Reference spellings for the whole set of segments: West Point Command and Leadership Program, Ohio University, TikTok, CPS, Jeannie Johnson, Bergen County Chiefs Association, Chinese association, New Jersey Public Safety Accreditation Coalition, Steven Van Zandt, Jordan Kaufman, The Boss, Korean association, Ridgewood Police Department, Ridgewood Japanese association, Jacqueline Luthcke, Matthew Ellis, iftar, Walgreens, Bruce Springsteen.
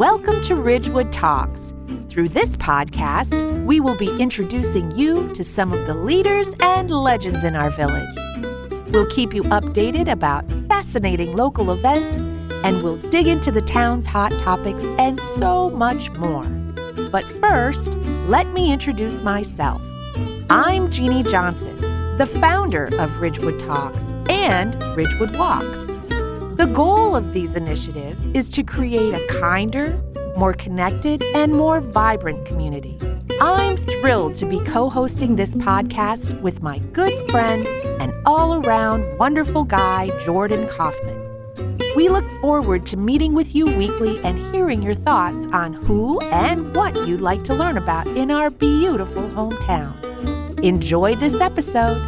Welcome to Ridgewood Talks. Through this podcast, we will be introducing you to some of the leaders and legends in our village. We'll keep you updated about fascinating local events, and we'll dig into the town's hot topics and so much more. But first, let me introduce myself. I'm Jeannie Johnson, the founder of Ridgewood Talks and Ridgewood Walks. The goal of these initiatives is to create a kinder, more connected, and more vibrant community. I'm thrilled to be co-hosting this podcast with my good friend and all-around wonderful guy, Jordan Kaufman. We look forward to meeting with you weekly and hearing your thoughts on who and what you'd like to learn about in our beautiful hometown. Enjoy this episode.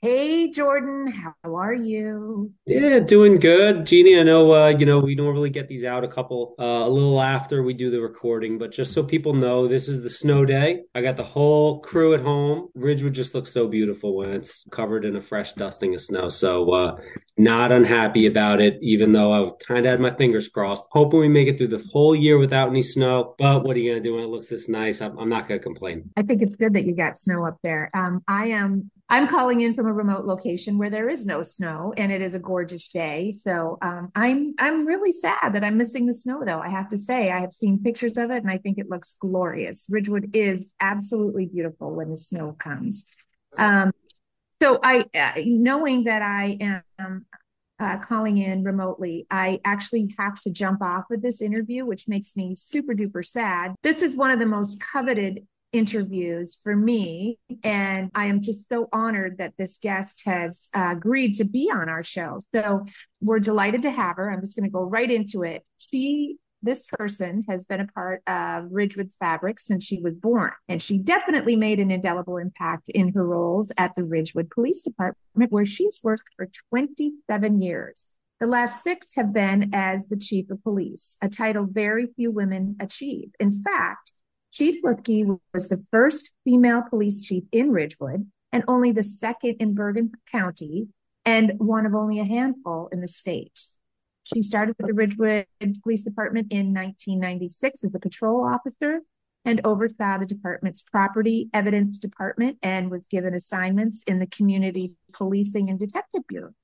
Hey, Jordan, how are you? Yeah, doing good. Jeannie, I know, we normally get these out a little after we do the recording, but just so people know, this is the snow day. I got the whole crew at home. Ridgewood just looks so beautiful when it's covered in a fresh dusting of snow. So not unhappy about it, even though I kind of had my fingers crossed, hoping we make it through the whole year without any snow. But what are you going to do when it looks this nice? I'm not going to complain. I think it's good that you got snow up there. I'm calling in from a remote location where there is no snow, and it is a gorgeous day. So I'm really sad that I'm missing the snow, though. I have to say, I have seen pictures of it, and I think it looks glorious. Ridgewood is absolutely beautiful when the snow comes. So I knowing that I am calling in remotely, I actually have to jump off with this interview, which makes me super duper sad. This is one of the most coveted interviews for me, and I am just so honored that this guest has agreed to be on our show. So we're delighted to have her. I'm just going to go right into it. This person has been a part of Ridgewood's fabric since she was born, and she definitely made an indelible impact in her roles at the Ridgewood Police Department, where she's worked for 27 years. The last 6 have been as the chief of police, a title very few women achieve. In fact, Chief Luthcke was the first female police chief in Ridgewood and only the second in Bergen County and one of only a handful in the state. She started with the Ridgewood Police Department in 1996 as a patrol officer and oversaw the department's property evidence department and was given assignments in the community policing and detective bureaus.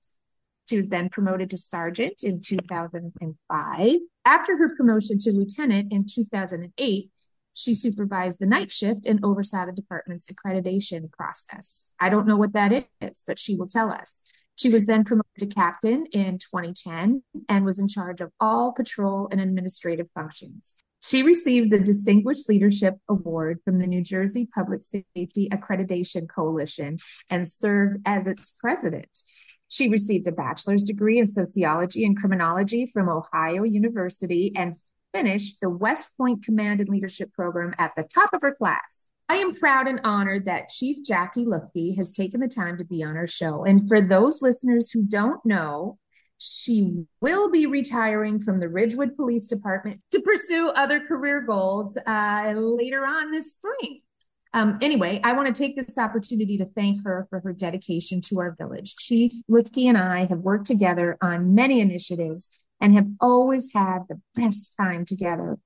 She was then promoted to sergeant in 2005. After her promotion to lieutenant in 2008, she supervised the night shift and oversaw the department's accreditation process. I don't know what that is, but she will tell us. She was then promoted to captain in 2010 and was in charge of all patrol and administrative functions. She received the Distinguished Leadership Award from the New Jersey Public Safety Accreditation Coalition and served as its president. She received a bachelor's degree in sociology and criminology from Ohio University and finished the West Point Command and Leadership Program at the top of her class. I am proud and honored that Chief Jackie Luthcke has taken the time to be on our show. And for those listeners who don't know, she will be retiring from the Ridgewood Police Department to pursue other career goals later on this spring. Anyway, I want to take this opportunity to thank her for her dedication to our village. Chief Luthcke and I have worked together on many initiatives and have always had the best time together.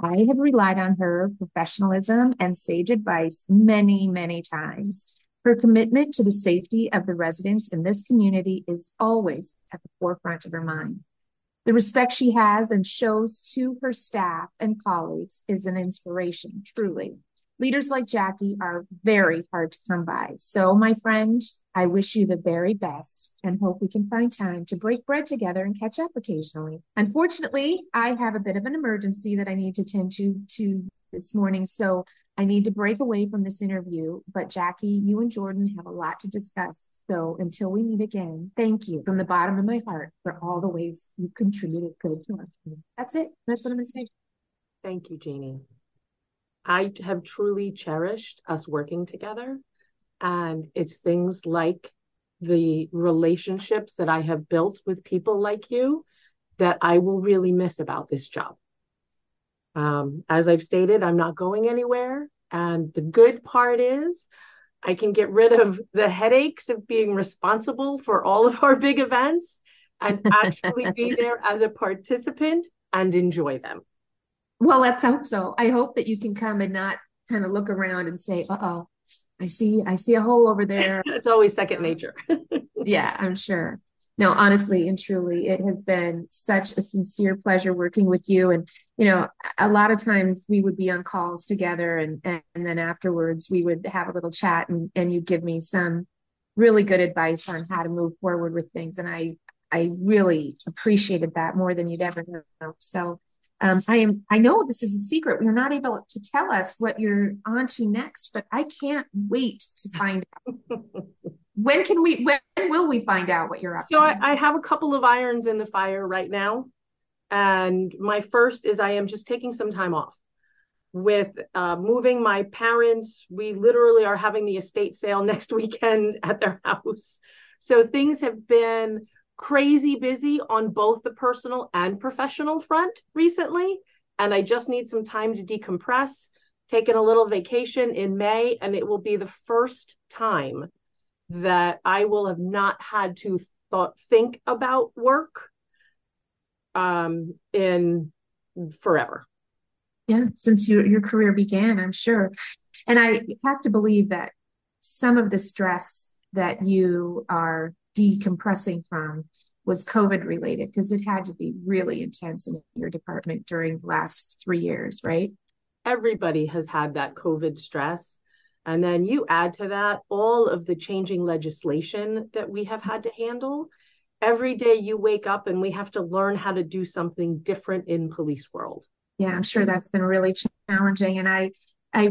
I have relied on her professionalism and sage advice many, many times. Her commitment to the safety of the residents in this community is always at the forefront of her mind. The respect she has and shows to her staff and colleagues is an inspiration, truly. Leaders like Jackie are very hard to come by. So, my friend, I wish you the very best and hope we can find time to break bread together and catch up occasionally. Unfortunately, I have a bit of an emergency that I need to tend to this morning, so I need to break away from this interview. But Jackie, you and Jordan have a lot to discuss. So until we meet again, thank you from the bottom of my heart for all the ways you contributed good to our community. That's it. That's what I'm going to say. Thank you, Jeannie. I have truly cherished us working together, and it's things like the relationships that I have built with people like you that I will really miss about this job. As I've stated, I'm not going anywhere, and the good part is I can get rid of the headaches of being responsible for all of our big events and actually be there as a participant and enjoy them. Well, let's hope so. I hope that you can come and not kind of look around and say, uh-oh, I see a hole over there. It's always second nature. Yeah, I'm sure. No, honestly and truly, it has been such a sincere pleasure working with you. And, you know, a lot of times we would be on calls together and then afterwards we would have a little chat and you'd give me some really good advice on how to move forward with things. And I really appreciated that more than you'd ever know. So I know this is a secret. You're not able to tell us what you're on to next, but I can't wait to find out. When will we find out what you're up to? So I have a couple of irons in the fire right now. And my first is I am just taking some time off with moving my parents. We literally are having the estate sale next weekend at their house. So things have been crazy busy on both the personal and professional front recently. And I just need some time to decompress, taking a little vacation in May, and it will be the first time that I will have not had to think about work in forever. Yeah, since your career began, I'm sure. And I have to believe that some of the stress that you are decompressing from was COVID related, because it had to be really intense in your department during the last 3 years, right? Everybody has had that COVID stress. And then you add to that all of the changing legislation that we have had to handle. Every day you wake up and we have to learn how to do something different in police world. Yeah, I'm sure that's been really challenging. And I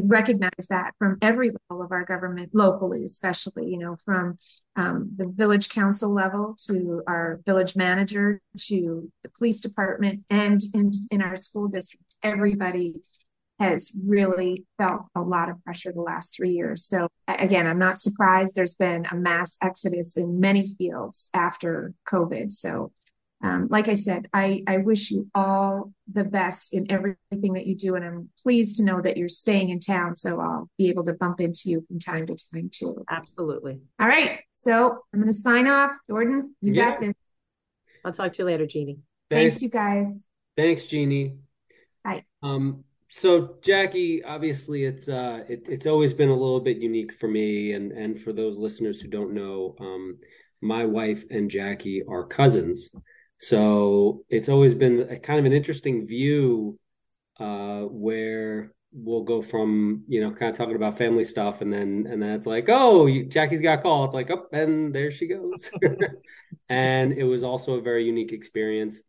recognize that from every level of our government, locally especially, you know, from the village council level to our village manager to the police department and in our school district, everybody has really felt a lot of pressure the last 3 years. So again, I'm not surprised. There's been a mass exodus in many fields after COVID. So like I said, I wish you all the best in everything that you do. And I'm pleased to know that you're staying in town. So I'll be able to bump into you from time to time too. Absolutely. All right. So I'm going to sign off. Jordan, you got this. I'll talk to you later, Jeannie. Thanks you guys. Thanks, Jeannie. Bye. So Jackie, obviously it's always been a little bit unique for me and for those listeners who don't know, my wife and Jackie are cousins. So it's always been a kind of an interesting view where we'll go from, you know, kind of talking about family stuff and then it's like, oh, Jackie's got a call. It's like, oh, and there she goes. And it was also a very unique experience.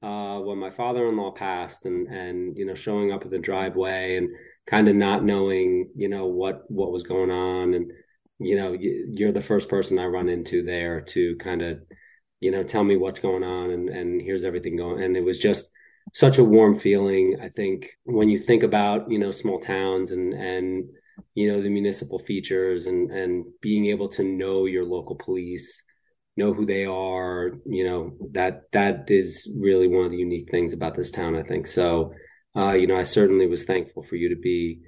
When my father-in-law passed and, you know, showing up at the driveway and kind of not knowing, you know, what was going on. And, you know, you're the first person I run into there to kind of, you know, tell me what's going on and here's everything going. And it was just such a warm feeling. I think when you think about, you know, small towns and, you know, the municipal features and being able to know your local police, know who they are, you know, that is really one of the unique things about this town, I think. So, you know, I certainly was thankful for you to be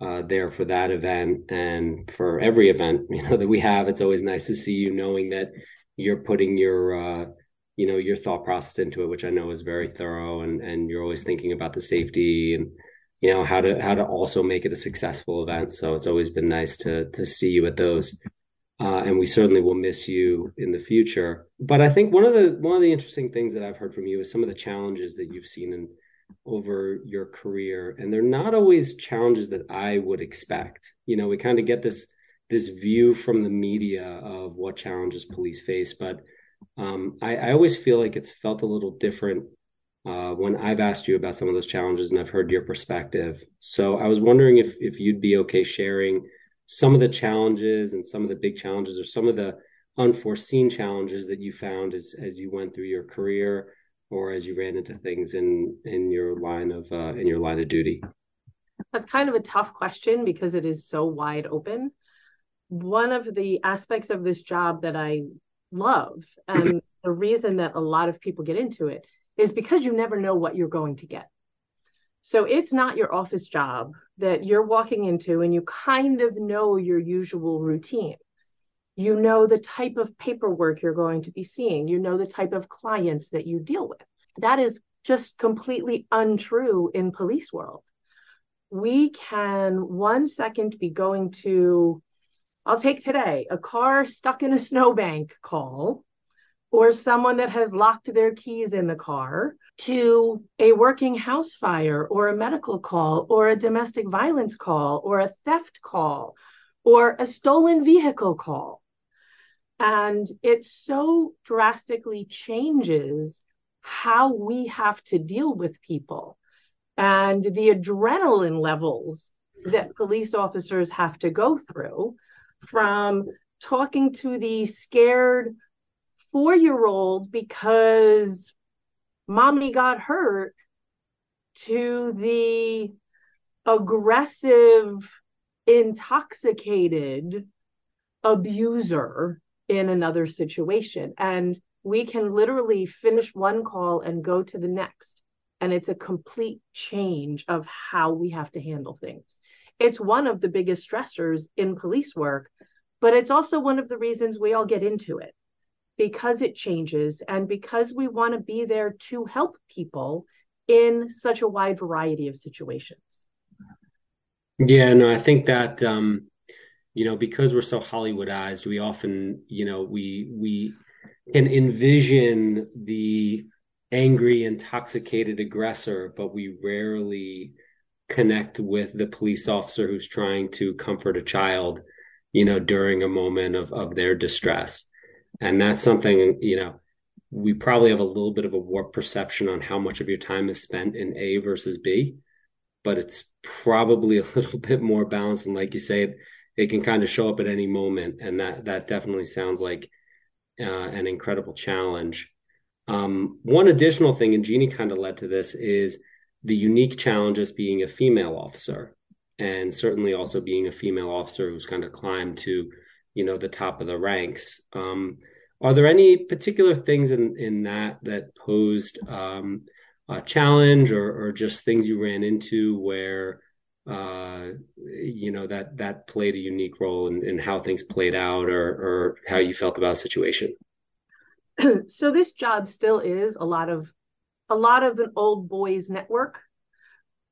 there for that event and for every event, you know, that we have. It's always nice to see you knowing that you're putting your, you know, your thought process into it, which I know is very thorough and you're always thinking about the safety and, you know, how to also make it a successful event. So it's always been nice to see you at those. And we certainly will miss you in the future. But I think one of the interesting things that I've heard from you is some of the challenges that you've seen over your career. And they're not always challenges that I would expect. You know, we kind of get this view from the media of what challenges police face. But I always feel like it's felt a little different when I've asked you about some of those challenges and I've heard your perspective. So I was wondering if you'd be okay sharing some of the challenges and some of the big challenges or some of the unforeseen challenges that you found as you went through your career or as you ran into things in your line of duty. That's kind of a tough question because it is so wide open. One of the aspects of this job that I love and the reason that a lot of people get into it is because you never know what you're going to get. So it's not your office job that you're walking into and you kind of know your usual routine. You know the type of paperwork you're going to be seeing. You know the type of clients that you deal with. That is just completely untrue in police world. We can 1 second be going to, I'll take today, a car stuck in a snowbank call, or someone that has locked their keys in the car, to a working house fire or a medical call or a domestic violence call or a theft call or a stolen vehicle call. And it so drastically changes how we have to deal with people and the adrenaline levels that police officers have to go through, from talking to the scared four-year-old because mommy got hurt, to the aggressive, intoxicated abuser in another situation. And we can literally finish one call and go to the next. And it's a complete change of how we have to handle things. It's one of the biggest stressors in police work, but it's also one of the reasons we all get into it, because it changes and because we want to be there to help people in such a wide variety of situations. Yeah, no, I think that, because we're so Hollywoodized, we often, we can envision the angry, intoxicated aggressor, but we rarely connect with the police officer who's trying to comfort a child, during a moment of their distress. And that's something, we probably have a little bit of a warped perception on how much of your time is spent in A versus B, but it's probably a little bit more balanced. And like you say, it can kind of show up at any moment. And that definitely sounds like an incredible challenge. One additional thing, and Jeannie kind of led to this, is the unique challenges being a female officer, and certainly also being a female officer who's kind of climbed to, the top of the ranks. Are there any particular things in that posed a challenge, or just things you ran into where, that played a unique role in how things played out, or how you felt about a situation? So this job still is a lot of an old boys network,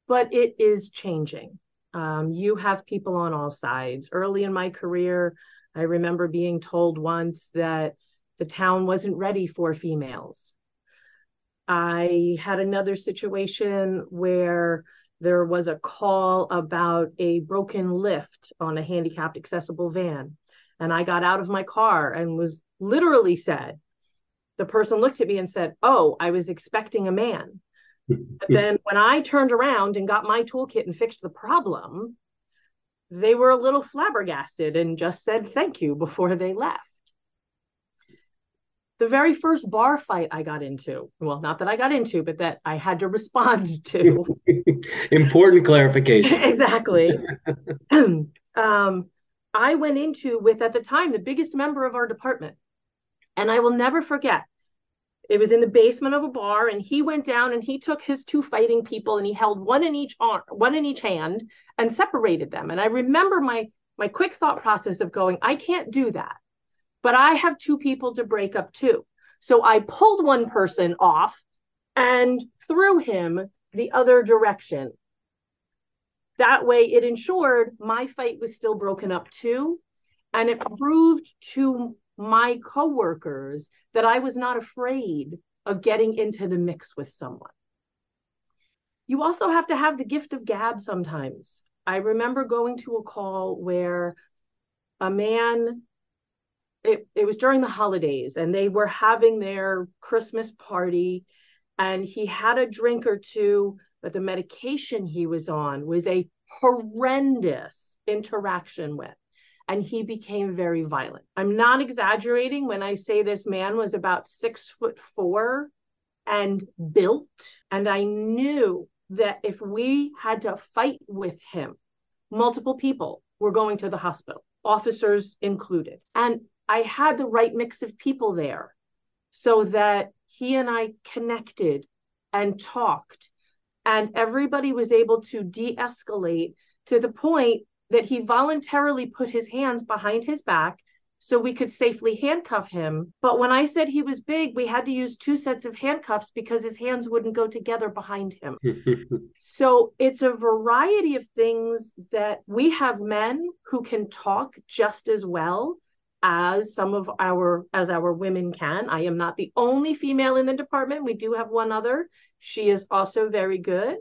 but it is changing. You have people on all sides. Early in my career, I remember being told once that the town wasn't ready for females. I had another situation where there was a call about a broken lift on a handicapped accessible van. And I got out of my car and was literally said, the person looked at me and said, "Oh, I was expecting a man." But then when I turned around and got my toolkit and fixed the problem, they were a little flabbergasted and just said thank you before they left. The very first bar fight I got into, well, not that I got into, but that I had to respond to. Important clarification. Exactly. I went into with, at the time, the biggest member of our department. And I will never forget, it was in the basement of a bar, and he went down and he took his two fighting people and he held one in each arm, one in each hand, and separated them. And I remember my quick thought process of going, I can't do that, but I have two people to break up too. So I pulled one person off and threw him the other direction. That way it ensured my fight was still broken up too. And it proved to my coworkers that I was not afraid of getting into the mix with someone. You also have to have the gift of gab sometimes. I remember going to a call where a man, it was during the holidays and they were having their Christmas party, and he had a drink or two, but the medication he was on was a horrendous interaction with. And he became very violent. I'm not exaggerating when I say this man was about 6'4" and built. And I knew that if we had to fight with him, multiple people were going to the hospital, officers included. And I had the right mix of people there so that he and I connected and talked, and everybody was able to de-escalate to the point that he voluntarily put his hands behind his back so we could safely handcuff him. But when I said he was big, we had to use two sets of handcuffs because his hands wouldn't go together behind him. So it's a variety of things that we have men who can talk just as well as some of our women can. I am not the only female in the department. We do have one other. She is also very good.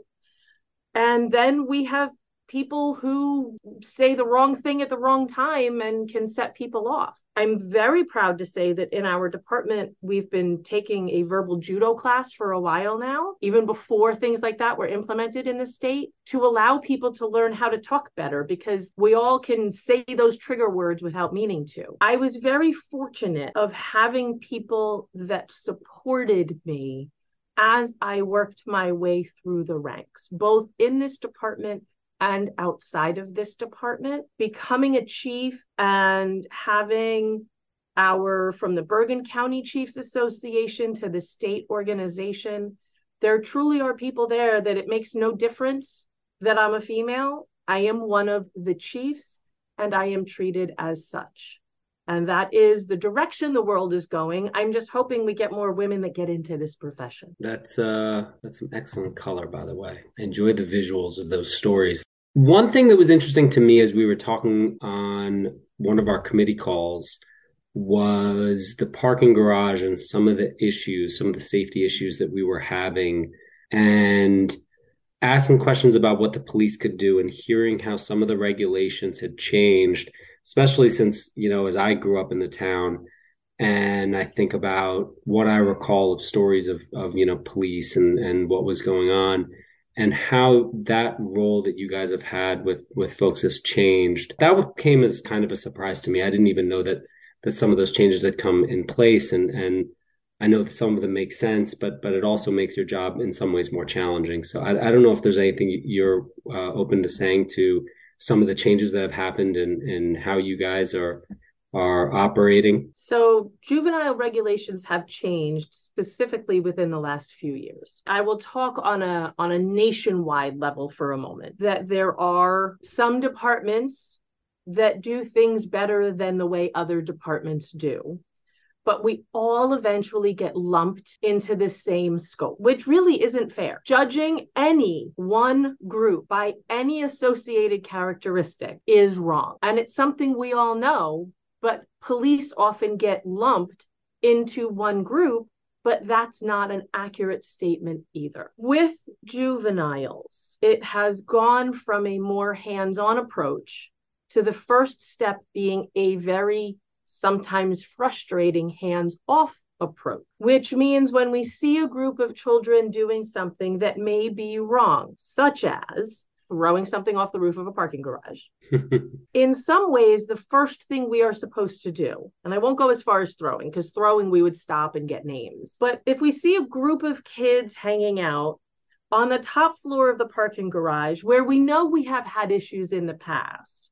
And then we have people who say the wrong thing at the wrong time and can set people off. I'm very proud to say that in our department, we've been taking a verbal judo class for a while now, even before things like that were implemented in the state, to allow people to learn how to talk better, because we all can say those trigger words without meaning to. I was very fortunate of having people that supported me as I worked my way through the ranks, both in this department and outside of this department. Becoming a chief and having from the Bergen County Chiefs Association to the state organization, there truly are people there that it makes no difference that I'm a female. I am one of the chiefs and I am treated as such. And that is the direction the world is going. I'm just hoping we get more women that get into this profession. That's some excellent color, by the way. I enjoy the visuals of those stories. One thing that was interesting to me as we were talking on one of our committee calls was the parking garage and some of the safety issues that we were having, and asking questions about what the police could do and hearing how some of the regulations had changed, especially since, as I grew up in the town, and I think about what I recall of stories of police and what was going on, and how that role that you guys have had with folks has changed. That came as kind of a surprise to me. I didn't even know that some of those changes had come in place. And I know that some of them make sense, but it also makes your job in some ways more challenging. So I don't know if there's anything you're open to saying to some of the changes that have happened and how you guys are operating? So juvenile regulations have changed specifically within the last few years. I will talk on a nationwide level for a moment, that there are some departments that do things better than the way other departments do. But we all eventually get lumped into the same scope, which really isn't fair. Judging any one group by any associated characteristic is wrong. And it's something we all know, but police often get lumped into one group, but that's not an accurate statement either. With juveniles, it has gone from a more hands-on approach to the first step being a very sometimes frustrating hands-off approach, which means when we see a group of children doing something that may be wrong, such as throwing something off the roof of a parking garage, in some ways, the first thing we are supposed to do, and I won't go as far as throwing, because throwing we would stop and get names. But if we see a group of kids hanging out on the top floor of the parking garage, where we know we have had issues in the past,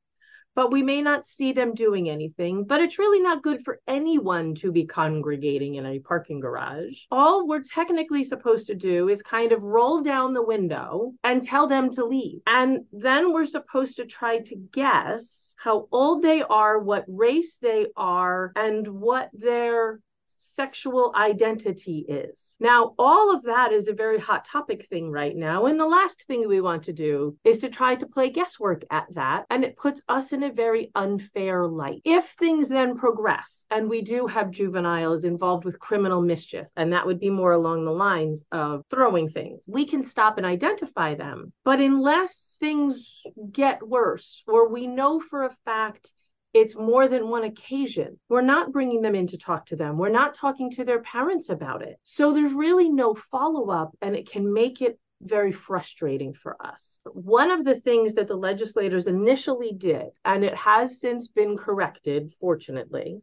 but we may not see them doing anything, but it's really not good for anyone to be congregating in a parking garage. All we're technically supposed to do is kind of roll down the window and tell them to leave. And then we're supposed to try to guess how old they are, what race they are, and what their sexual identity is. Now, all of that is a very hot topic thing right now. And the last thing we want to do is to try to play guesswork at that. And it puts us in a very unfair light. If things then progress, and we do have juveniles involved with criminal mischief, and that would be more along the lines of throwing things, we can stop and identify them. But unless things get worse, or we know for a fact it's more than one occasion, we're not bringing them in to talk to them. We're not talking to their parents about it. So there's really no follow-up, and it can make it very frustrating for us. One of the things that the legislators initially did, and it has since been corrected, fortunately,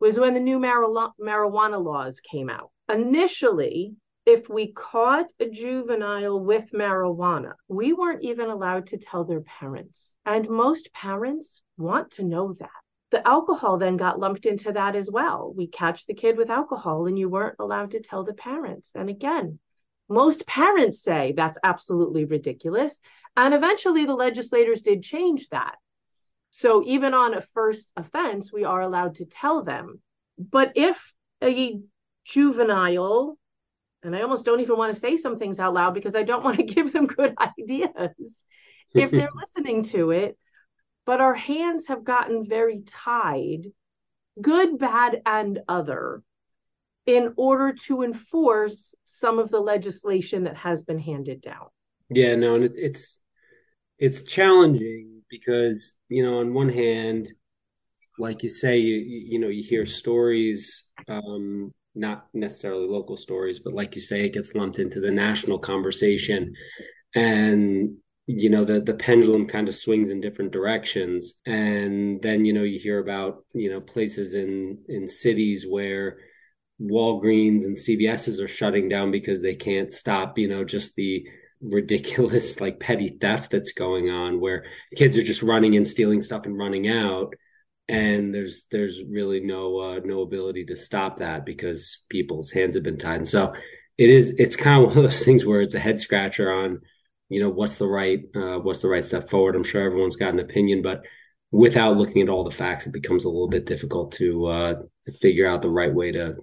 was when the new marijuana laws came out. Initially, if we caught a juvenile with marijuana, we weren't even allowed to tell their parents. And most parents want to know that. The alcohol then got lumped into that as well. We catch the kid with alcohol and you weren't allowed to tell the parents. And again, Most parents say that's absolutely ridiculous. And eventually the legislators did change that. So even on a first offense, we are allowed to tell them. But if a juvenile, and I almost don't even want to say some things out loud because I don't want to give them good ideas if they're listening to it, but our hands have gotten very tied, good, bad, and other, in order to enforce some of the legislation that has been handed down. Yeah, no, and it's challenging because, you know, on one hand, like you say, you know, you hear stories, not necessarily local stories, but like you say, it gets lumped into the national conversation. And, you know, the pendulum kind of swings in different directions. And then, you know, you hear about, you know, places in cities where Walgreens and CVS's are shutting down because they can't stop, you know, just the ridiculous, like, petty theft that's going on where kids are just running and stealing stuff and running out. And there's really no ability to stop that because people's hands have been tied. And so it's kind of one of those things where it's a head scratcher on, you know, what's the right step forward. I'm sure everyone's got an opinion, but without looking at all the facts, it becomes a little bit difficult to figure out the right way to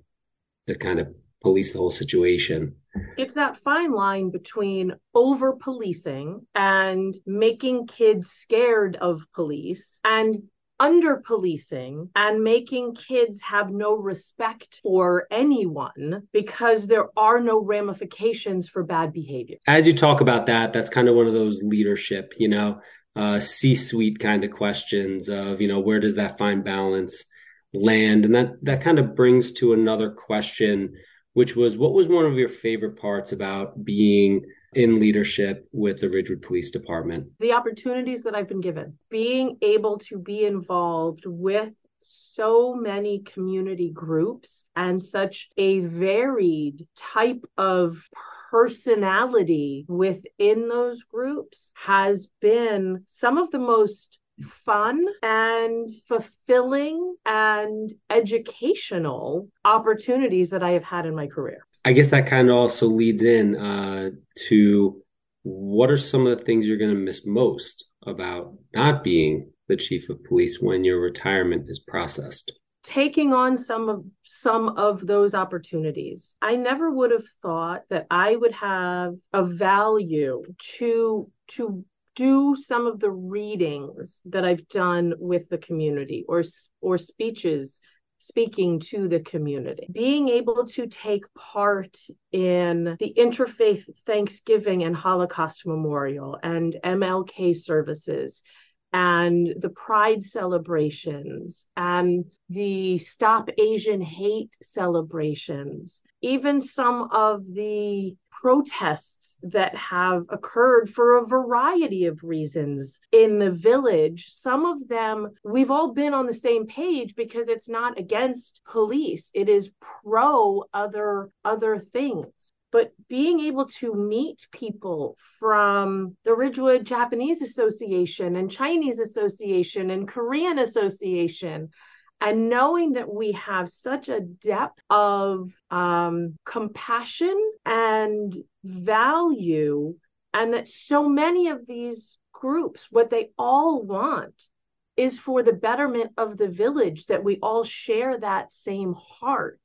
kind of police the whole situation. It's that fine line between over-policing and making kids scared of police and under-policing and making kids have no respect for anyone because there are no ramifications for bad behavior. As you talk about that, that's kind of one of those leadership, you know, C-suite kind of questions of, you know, where does that fine balance land? And that kind of brings to another question, which was, what was one of your favorite parts about being in leadership with the Ridgewood Police Department? The opportunities that I've been given, being able to be involved with so many community groups and such a varied type of personality within those groups has been some of the most fun and fulfilling and educational opportunities that I have had in my career. I guess that kind of also leads in to what are some of the things you're going to miss most about not being the chief of police when your retirement is processed? Taking on some of those opportunities. I never would have thought that I would have a value to do some of the readings that I've done with the community or speeches speaking to the community. Being able to take part in the Interfaith Thanksgiving and Holocaust Memorial and MLK services and the Pride celebrations and the Stop Asian Hate celebrations, even some of the protests that have occurred for a variety of reasons in the village. Some of them, we've all been on the same page because it's not against police. It is pro other things. But being able to meet people from the Ridgewood Japanese Association and Chinese Association and Korean Association, and knowing that we have such a depth of compassion and value, and that so many of these groups, what they all want is for the betterment of the village, that we all share that same heart,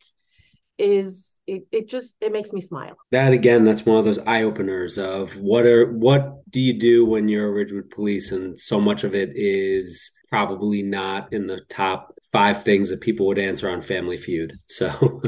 it makes me smile. That, again, that's one of those eye-openers of what do you do when you're a Ridgewood Police, and so much of it is probably not in the top 5 things that people would answer on Family Feud. So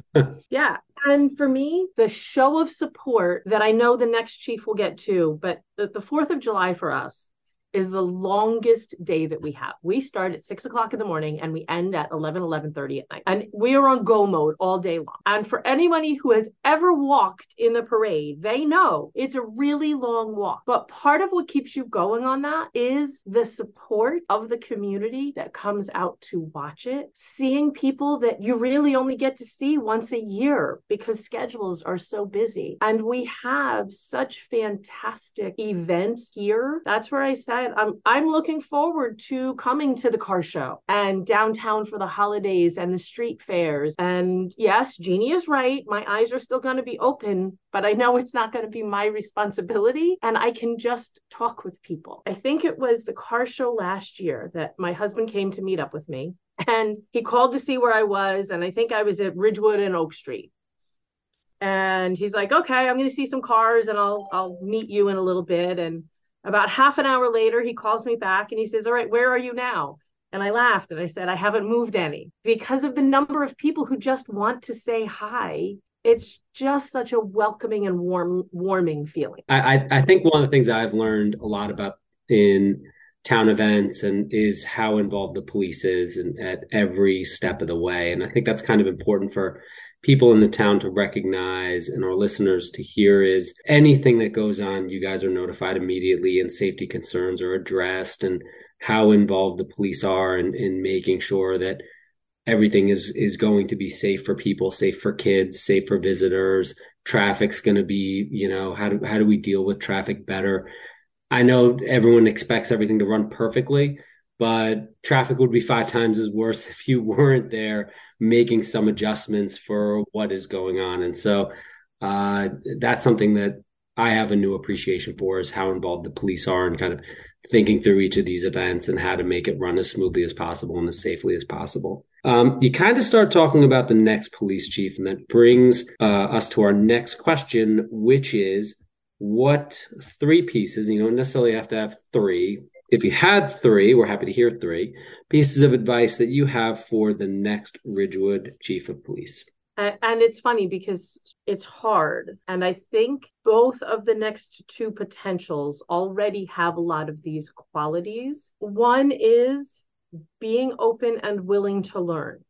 yeah. And for me, the show of support that I know the next chief will get to, but the 4th of July for us is the longest day that we have. We start at 6:00 in the morning and we end at 11:30 at night. And we are on go mode all day long. And for anybody who has ever walked in the parade, they know it's a really long walk. But part of what keeps you going on that is the support of the community that comes out to watch it. Seeing people that you really only get to see once a year because schedules are so busy. And we have such fantastic events here. That's where I said said, I'm looking forward to coming to the car show and downtown for the holidays and the street fairs. And yes, Jeannie is right. My eyes are still going to be open, but I know it's not going to be my responsibility, and I can just talk with people. I think it was the car show last year that my husband came to meet up with me, and he called to see where I was. And I think I was at Ridgewood and Oak Street. And he's like, okay, I'm going to see some cars and I'll meet you in a little bit. And about half an hour later, he calls me back and he says, all right, where are you now? And I laughed and I said, I haven't moved any, because of the number of people who just want to say hi. It's just such a welcoming and warming feeling. I think one of the things I've learned a lot about in town events and is how involved the police is and at every step of the way. And I think that's kind of important for people in the town to recognize and our listeners to hear is anything that goes on, you guys are notified immediately and safety concerns are addressed, and how involved the police are in making sure that everything is going to be safe for people, safe for kids, safe for visitors. Traffic's going to be, how do we deal with traffic better? I know everyone expects everything to run perfectly, but traffic would be 5 times as worse if you weren't there making some adjustments for what is going on. And so that's something that I have a new appreciation for, is how involved the police are and kind of thinking through each of these events and how to make it run as smoothly as possible and as safely as possible. You kind of start talking about the next police chief, and that brings us to our next question, which is, what 3 pieces, you don't necessarily have to have 3, if you had 3, we're happy to hear 3 pieces of advice that you have for the next Ridgewood chief of police. And it's funny because it's hard. And I think both of the next 2 potentials already have a lot of these qualities. One is being open and willing to learn.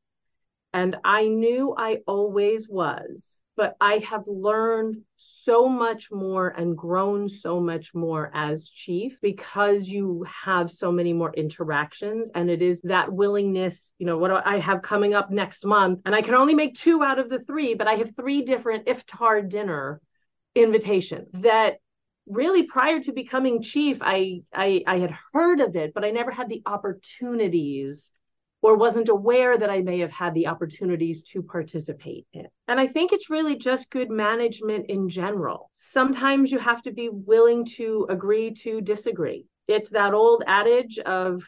And I knew I always was, but I have learned so much more and grown so much more as chief, because you have so many more interactions. And it is that willingness, what do I have coming up next month? And I can only make 2 out of the 3, but I have 3 different iftar dinner invitations that really, prior to becoming chief, I had heard of it, but I never had the opportunities or wasn't aware that I may have had the opportunities to participate in. And I think it's really just good management in general. Sometimes you have to be willing to agree to disagree. It's that old adage of,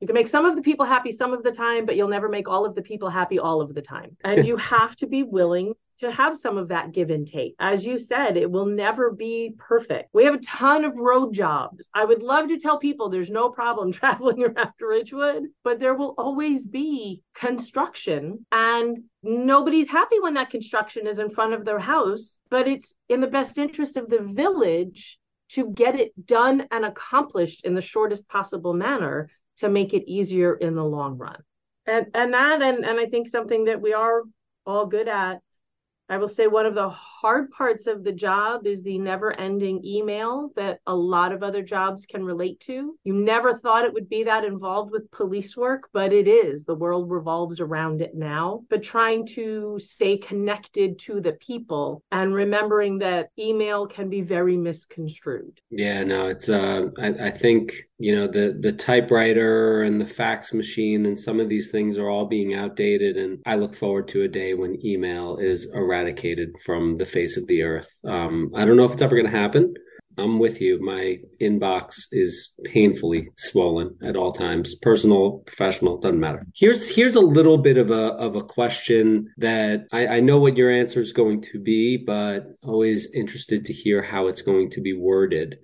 you can make some of the people happy some of the time, but you'll never make all of the people happy all of the time. And you have to be willing to have some of that give and take. As you said, it will never be perfect. We have a ton of road jobs. I would love to tell people there's no problem traveling around Ridgewood, but there will always be construction, and nobody's happy when that construction is in front of their house, but it's in the best interest of the village to get it done and accomplished in the shortest possible manner to make it easier in the long run. And I think something that we are all good at, I will say one of the hard parts of the job is the never-ending email that a lot of other jobs can relate to. You never thought it would be that involved with police work, but it is. The world revolves around it now. But trying to stay connected to the people and remembering that email can be very misconstrued. Yeah, no, it's I think, the typewriter and the fax machine and some of these things are all being outdated. And I look forward to a day when email is eradicated from the face of the earth. I don't know if it's ever going to happen. I'm with you. My inbox is painfully swollen at all times. Personal, professional, doesn't matter. Here's a little bit of a question that I know what your answer is going to be, but always interested to hear how it's going to be worded.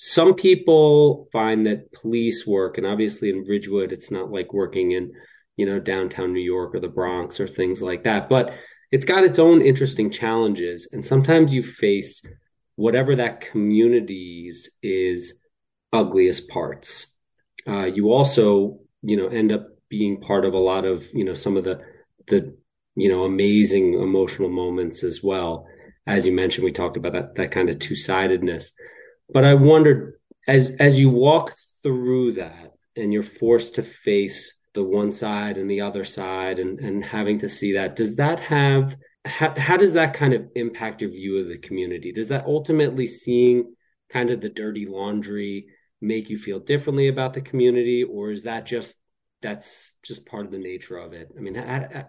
Some people find that police work, and obviously in Ridgewood, it's not like working in, downtown New York or the Bronx or things like that, but it's got its own interesting challenges. And sometimes you face whatever that community's is ugliest parts. You also, end up being part of a lot of, some of the amazing emotional moments as well. As you mentioned, we talked about that kind of two-sidedness. But I wondered, as you walk through that and you're forced to face the one side and the other side and having to see that, does that have, how does that kind of impact your view of the community? Does that ultimately seeing kind of the dirty laundry make you feel differently about the community, or is that just, that's just part of the nature of it? I mean, I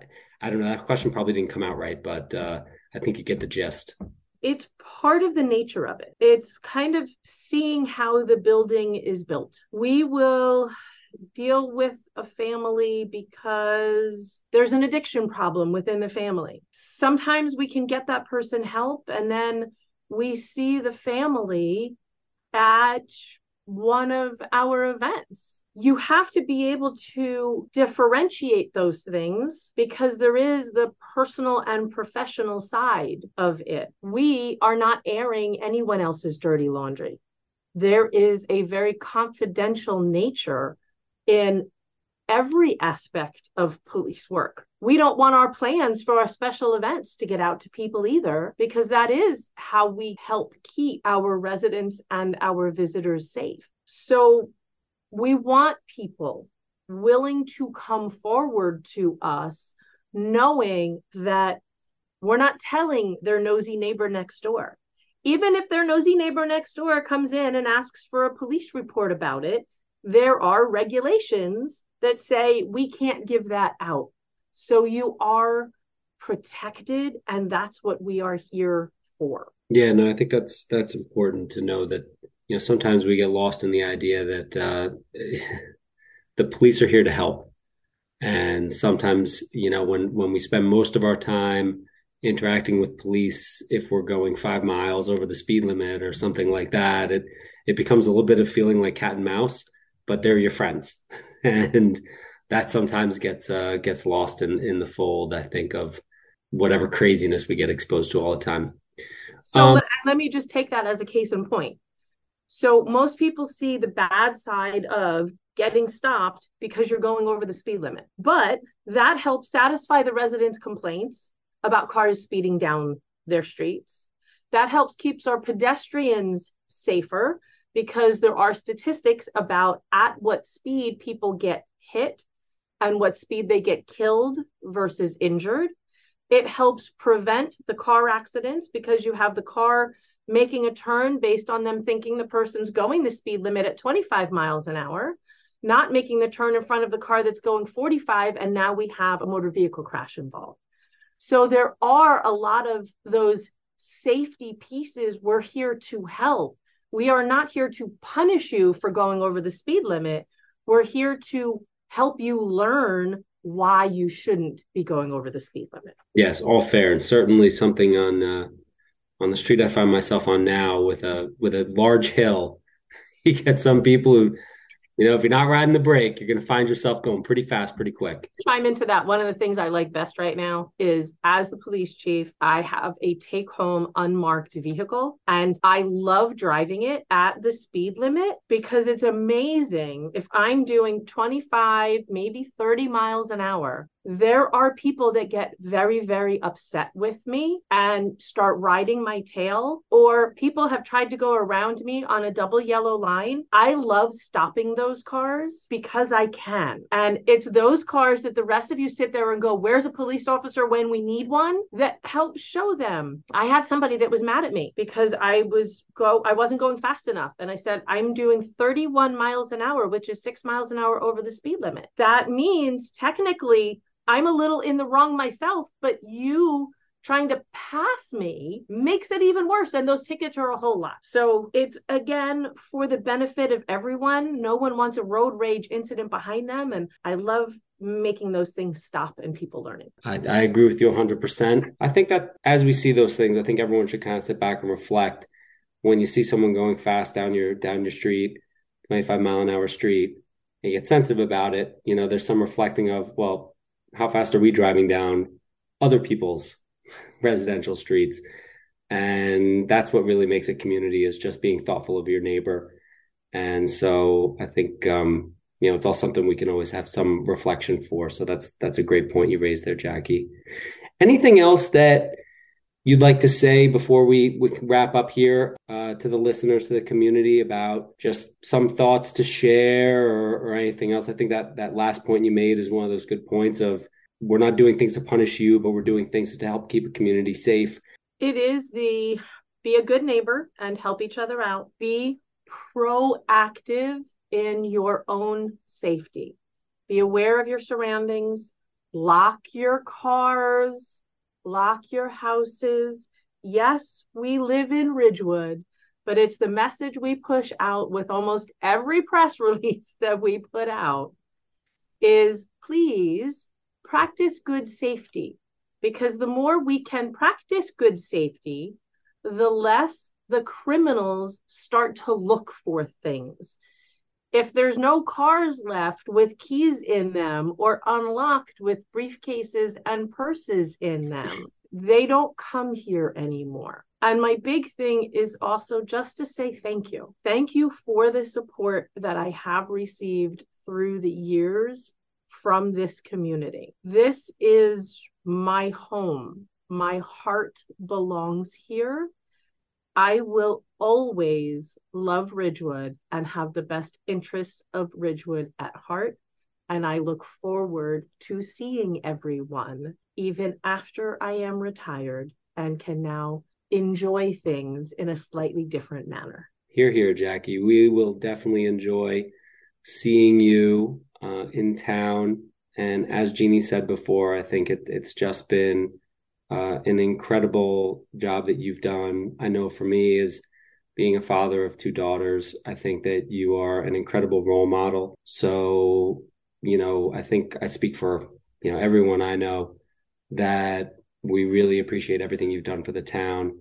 don't know, that question probably didn't come out right, but I think you get the gist. It's part of the nature of it. It's kind of seeing how the building is built. We will deal with a family because there's an addiction problem within the family. Sometimes we can get that person help, and then we see the family at one of our events. You have to be able to differentiate those things because there is the personal and professional side of it. We are not airing anyone else's dirty laundry. There is a very confidential nature in every aspect of police work. We don't want our plans for our special events to get out to people either, because that is how we help keep our residents and our visitors safe. So we want people willing to come forward to us, knowing that we're not telling their nosy neighbor next door. Even if their nosy neighbor next door comes in and asks for a police report about it, there are regulations that say we can't give that out. So you are protected, and that's what we are here for. Yeah, no, I think that's important to know that, you know, sometimes we get lost in the idea that the police are here to help. And sometimes, you know, when we spend most of our time interacting with police, if we're going 5 miles over the speed limit or something like that, it becomes a little bit of feeling like cat and mouse, but they're your friends. And that sometimes gets lost in the fold, I think, of whatever craziness we get exposed to all the time. So let me just take that as a case in point. So most people see the bad side of getting stopped because you're going over the speed limit, but that helps satisfy the residents' complaints about cars speeding down their streets. That helps keeps our pedestrians safer, because there are statistics about at what speed people get hit and what speed they get killed versus injured. It helps prevent the car accidents, because you have the car making a turn based on them thinking the person's going the speed limit at 25 miles an hour, not making the turn in front of the car that's going 45, and now we have a motor vehicle crash involved. So there are a lot of those safety pieces. We're here to help. We are not here to punish you for going over the speed limit. We're here to help you learn why you shouldn't be going over the speed limit. Yes, all fair. And certainly something on the street I find myself on now with a large hill. You get some people who, you know, if you're not riding the brake, you're going to find yourself going pretty fast, pretty quick. Chime into that. One of the things I like best right now is, as the police chief, I have a take-home unmarked vehicle, and I love driving it at the speed limit, because it's amazing. If I'm doing 25, maybe 30 miles an hour, there are people that get very, very upset with me and start riding my tail, or people have tried to go around me on a double yellow line. I love stopping those cars because I can. And it's those cars that the rest of you sit there and go, where's a police officer when we need one? That helps show them. I had somebody that was mad at me because I wasn't going fast enough. And I said, I'm doing 31 miles an hour, which is 6 miles an hour over the speed limit. That means technically, I'm a little in the wrong myself, but you trying to pass me makes it even worse. And those tickets are a whole lot. So it's, again, for the benefit of everyone. No one wants a road rage incident behind them. And I love making those things stop and people learning. I agree with you 100%. I think that as we see those things, I think everyone should kind of sit back and reflect. When you see someone going fast down your street, 25 mile an hour street, and you get sensitive about it, you know, there's some reflecting of, well, how fast are we driving down other people's residential streets? And that's what really makes a community, is just being thoughtful of your neighbor. And so I think, you know, it's all something we can always have some reflection for. So that's a great point you raised there, Jackie. Anything else that you'd like to say before we wrap up here to the listeners, to the community, about just some thoughts to share or anything else? I think that last point you made is one of those good points of, we're not doing things to punish you, but we're doing things to help keep a community safe. It is be a good neighbor and help each other out. Be proactive in your own safety. Be aware of your surroundings, lock your cars, lock your houses. Yes, we live in Ridgewood, but it's the message we push out with almost every press release that we put out is please practice good safety, because the more we can practice good safety, the less the criminals start to look for things. If there's no cars left with keys in them or unlocked with briefcases and purses in them, they don't come here anymore. And my big thing is also just to say thank you. Thank you for the support that I have received through the years from this community. This is my home. My heart belongs here. I will always love Ridgewood and have the best interest of Ridgewood at heart. And I look forward to seeing everyone even after I am retired and can now enjoy things in a slightly different manner. Hear, hear, Jackie. We will definitely enjoy seeing you in town. And as Jeannie said before, I think it's just been an incredible job that you've done. I know for me is being a father of two daughters, I think that you are an incredible role model. So, you know, I think I speak for, you know, everyone I know that we really appreciate everything you've done for the town,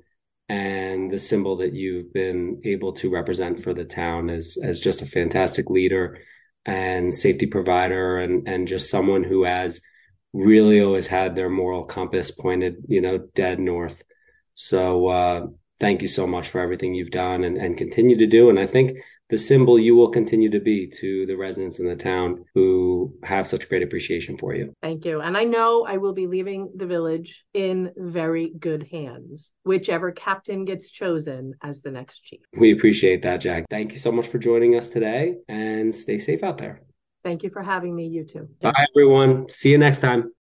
and the symbol that you've been able to represent for the town as just a fantastic leader and safety provider, and just someone who has really always had their moral compass pointed, you know, dead north. So thank you so much for everything you've done and continue to do. And I think the symbol you will continue to be to the residents in the town who have such great appreciation for you. Thank you. And I know I will be leaving the village in very good hands, whichever captain gets chosen as the next chief. We appreciate that, Jack. Thank you so much for joining us today, and stay safe out there. Thank you for having me, you too. Bye, everyone. See you next time.